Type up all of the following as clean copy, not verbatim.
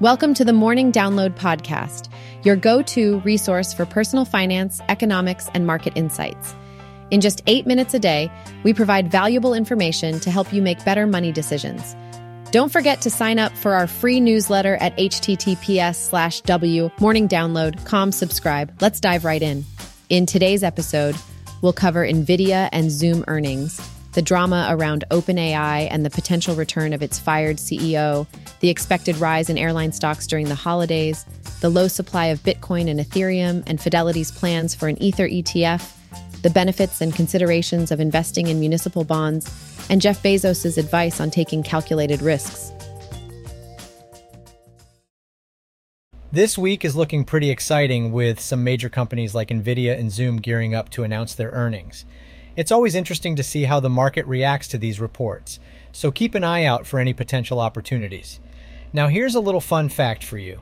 Welcome to the Morning Download podcast, your go-to resource for personal finance, economics, and market insights. In just 8 minutes a day, we provide valuable information to help you make better money decisions. Don't forget to sign up for our free newsletter at https://wmorningdownload.com/subscribe. Let's dive right in. In today's episode, we'll cover Nvidia and Zoom earnings, the drama around OpenAI and the potential return of its fired CEO, the expected rise in airline stocks during the holidays, the low supply of Bitcoin and Ethereum, and Fidelity's plans for an Ether ETF, the benefits and considerations of investing in municipal bonds, and Jeff Bezos' advice on taking calculated risks. This week is looking pretty exciting, with some major companies like Nvidia and Zoom gearing up to announce their earnings. It's always interesting to see how the market reacts to these reports, so keep an eye out for any potential opportunities. Now, here's a little fun fact for you.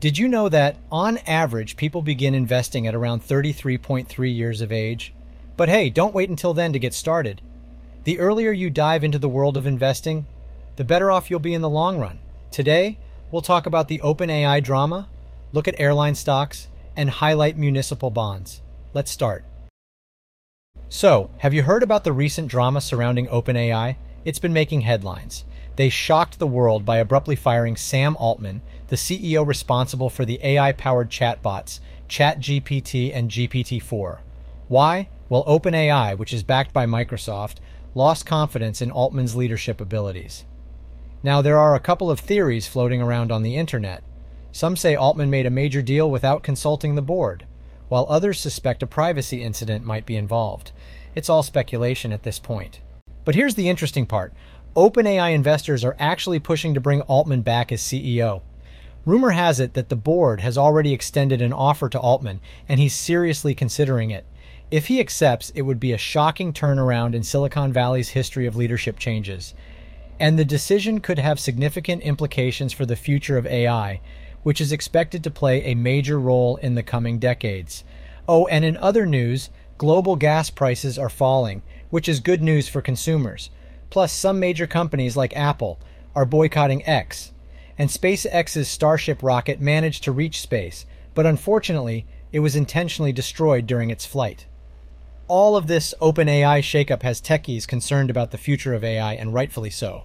Did you know that, on average, people begin investing at around 33.3 years of age? But hey, don't wait until then to get started. The earlier you dive into the world of investing, the better off you'll be in the long run. Today, we'll talk about the OpenAI drama, look at airline stocks, and highlight municipal bonds. Let's start. So, have you heard about the recent drama surrounding OpenAI? It's been making headlines. They shocked the world by abruptly firing Sam Altman, the CEO responsible for the AI-powered chatbots, ChatGPT and GPT-4. Why? Well, OpenAI, which is backed by Microsoft, lost confidence in Altman's leadership abilities. Now, there are a couple of theories floating around on the internet. Some say Altman made a major deal without consulting the board, while others suspect a privacy incident might be involved. It's all speculation at this point. But here's the interesting part. OpenAI investors are actually pushing to bring Altman back as CEO. Rumor has it that the board has already extended an offer to Altman, and he's seriously considering it. If he accepts, it would be a shocking turnaround in Silicon Valley's history of leadership changes. And the decision could have significant implications for the future of AI, which is expected to play a major role in the coming decades. Oh, and in other news, global gas prices are falling, which is good news for consumers. Plus, some major companies like Apple are boycotting X, and SpaceX's Starship rocket managed to reach space, but unfortunately, it was intentionally destroyed during its flight. All of this OpenAI shakeup has techies concerned about the future of AI, and rightfully so.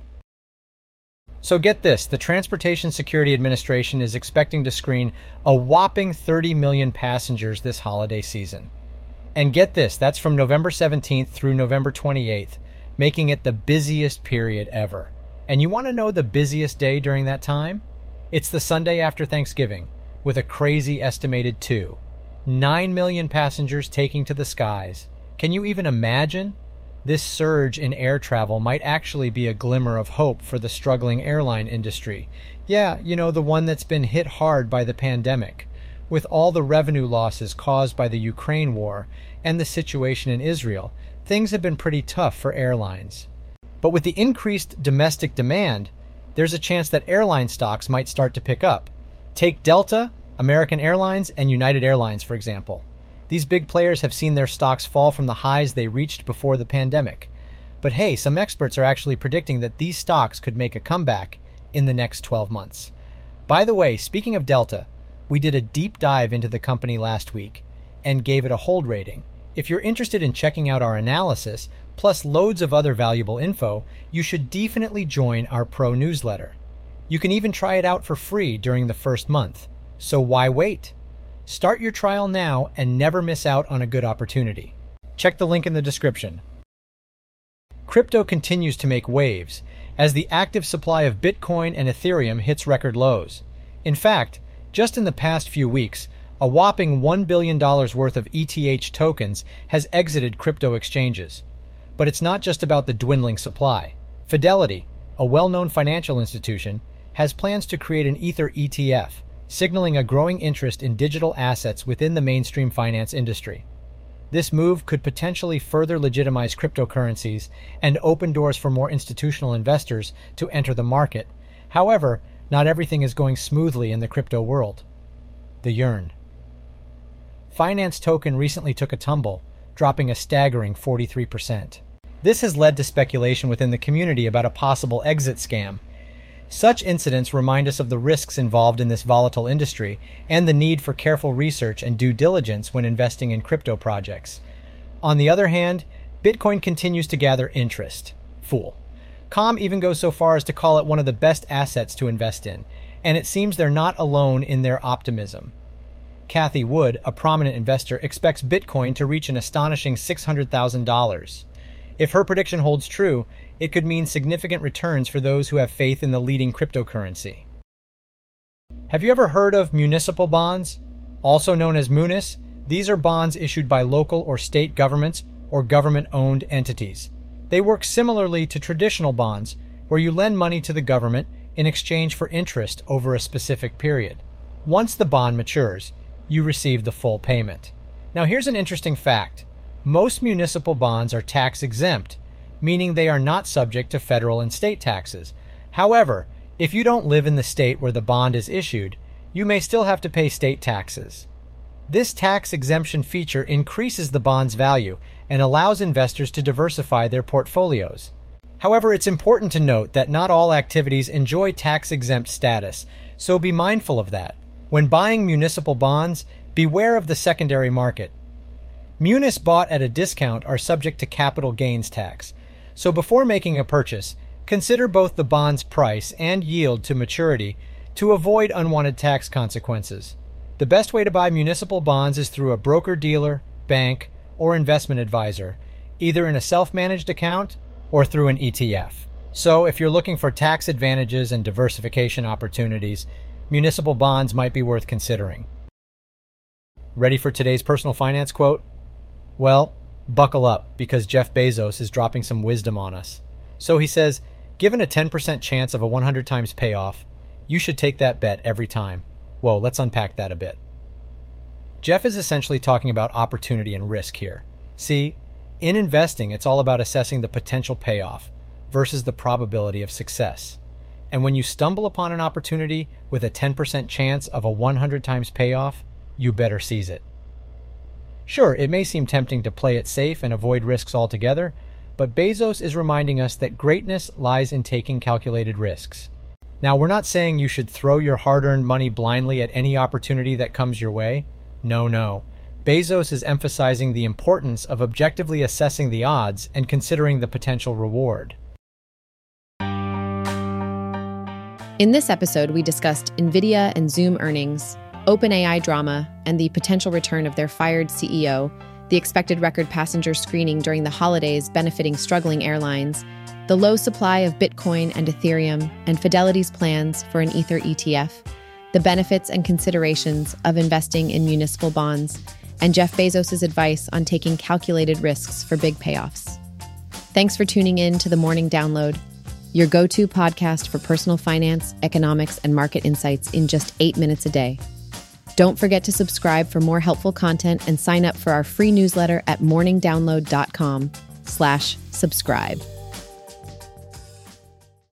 So get this, the Transportation Security Administration is expecting to screen a whopping 30 million passengers this holiday season. And get this, that's from November 17th through November 28th. Making it the busiest period ever. And you want to know the busiest day during that time? It's the Sunday after Thanksgiving, with a crazy estimated 9 million passengers taking to the skies. Can you even imagine? This surge in air travel might actually be a glimmer of hope for the struggling airline industry. Yeah, you know, the one that's been hit hard by the pandemic, with all the revenue losses caused by the Ukraine war and the situation in Israel. Things have been pretty tough for airlines. But with the increased domestic demand, there's a chance that airline stocks might start to pick up. Take Delta, American Airlines, and United Airlines, for example. These big players have seen their stocks fall from the highs they reached before the pandemic. But hey, some experts are actually predicting that these stocks could make a comeback in the next 12 months. By the way, speaking of Delta, we did a deep dive into the company last week and gave it a hold rating. If you're interested in checking out our analysis, plus loads of other valuable info, you should definitely join our pro newsletter. You can even try it out for free during the first month. So why wait? Start your trial now and never miss out on a good opportunity. Check the link in the description. Crypto continues to make waves as the active supply of Bitcoin and Ethereum hits record lows. In fact, just in the past few weeks, a whopping $1 billion worth of ETH tokens has exited crypto exchanges. But it's not just about the dwindling supply. Fidelity, a well-known financial institution, has plans to create an Ether ETF, signaling a growing interest in digital assets within the mainstream finance industry. This move could potentially further legitimize cryptocurrencies and open doors for more institutional investors to enter the market. However, not everything is going smoothly in the crypto world. The Yearn Finance token recently took a tumble, dropping a staggering 43%. This has led to speculation within the community about a possible exit scam. Such incidents remind us of the risks involved in this volatile industry and the need for careful research and due diligence when investing in crypto projects. On the other hand, Bitcoin continues to gather interest. Calm even goes so far as to call it one of the best assets to invest in, and it seems they're not alone in their optimism. Cathie Wood, a prominent investor, expects Bitcoin to reach an astonishing $600,000. If her prediction holds true, it could mean significant returns for those who have faith in the leading cryptocurrency. Have you ever heard of municipal bonds? Also known as munis, these are bonds issued by local or state governments or government-owned entities. They work similarly to traditional bonds, where you lend money to the government in exchange for interest over a specific period. Once the bond matures, you receive the full payment. Now here's an interesting fact. Most municipal bonds are tax-exempt, meaning they are not subject to federal and state taxes. However, if you don't live in the state where the bond is issued, you may still have to pay state taxes. This tax exemption feature increases the bond's value and allows investors to diversify their portfolios. However, it's important to note that not all activities enjoy tax-exempt status, so be mindful of that. When buying municipal bonds, beware of the secondary market. Munis bought at a discount are subject to capital gains tax, so before making a purchase, consider both the bond's price and yield to maturity to avoid unwanted tax consequences. The best way to buy municipal bonds is through a broker-dealer, bank, or investment advisor, either in a self-managed account or through an ETF. So if you're looking for tax advantages and diversification opportunities, municipal bonds might be worth considering. Ready for today's personal finance quote? Well, buckle up, because Jeff Bezos is dropping some wisdom on us. So he says, given a 10% chance of a 100 times payoff, you should take that bet every time. Whoa, let's unpack that a bit. Jeff is essentially talking about opportunity and risk here. See, in investing, it's all about assessing the potential payoff versus the probability of success. And when you stumble upon an opportunity with a 10% chance of a 100 times payoff, you better seize it. Sure, it may seem tempting to play it safe and avoid risks altogether, but Bezos is reminding us that greatness lies in taking calculated risks. Now, we're not saying you should throw your hard-earned money blindly at any opportunity that comes your way. No. Bezos is emphasizing the importance of objectively assessing the odds and considering the potential reward. In this episode, we discussed Nvidia and Zoom earnings, OpenAI drama, and the potential return of their fired CEO, the expected record passenger screening during the holidays benefiting struggling airlines, the low supply of Bitcoin and Ethereum, and Fidelity's plans for an Ether ETF, the benefits and considerations of investing in municipal bonds, and Jeff Bezos' advice on taking calculated risks for big payoffs. Thanks for tuning in to The Morning Download, your go-to podcast for personal finance, economics, and market insights in just 8 minutes a day. Don't forget to subscribe for more helpful content and sign up for our free newsletter at morningdownload.com/subscribe.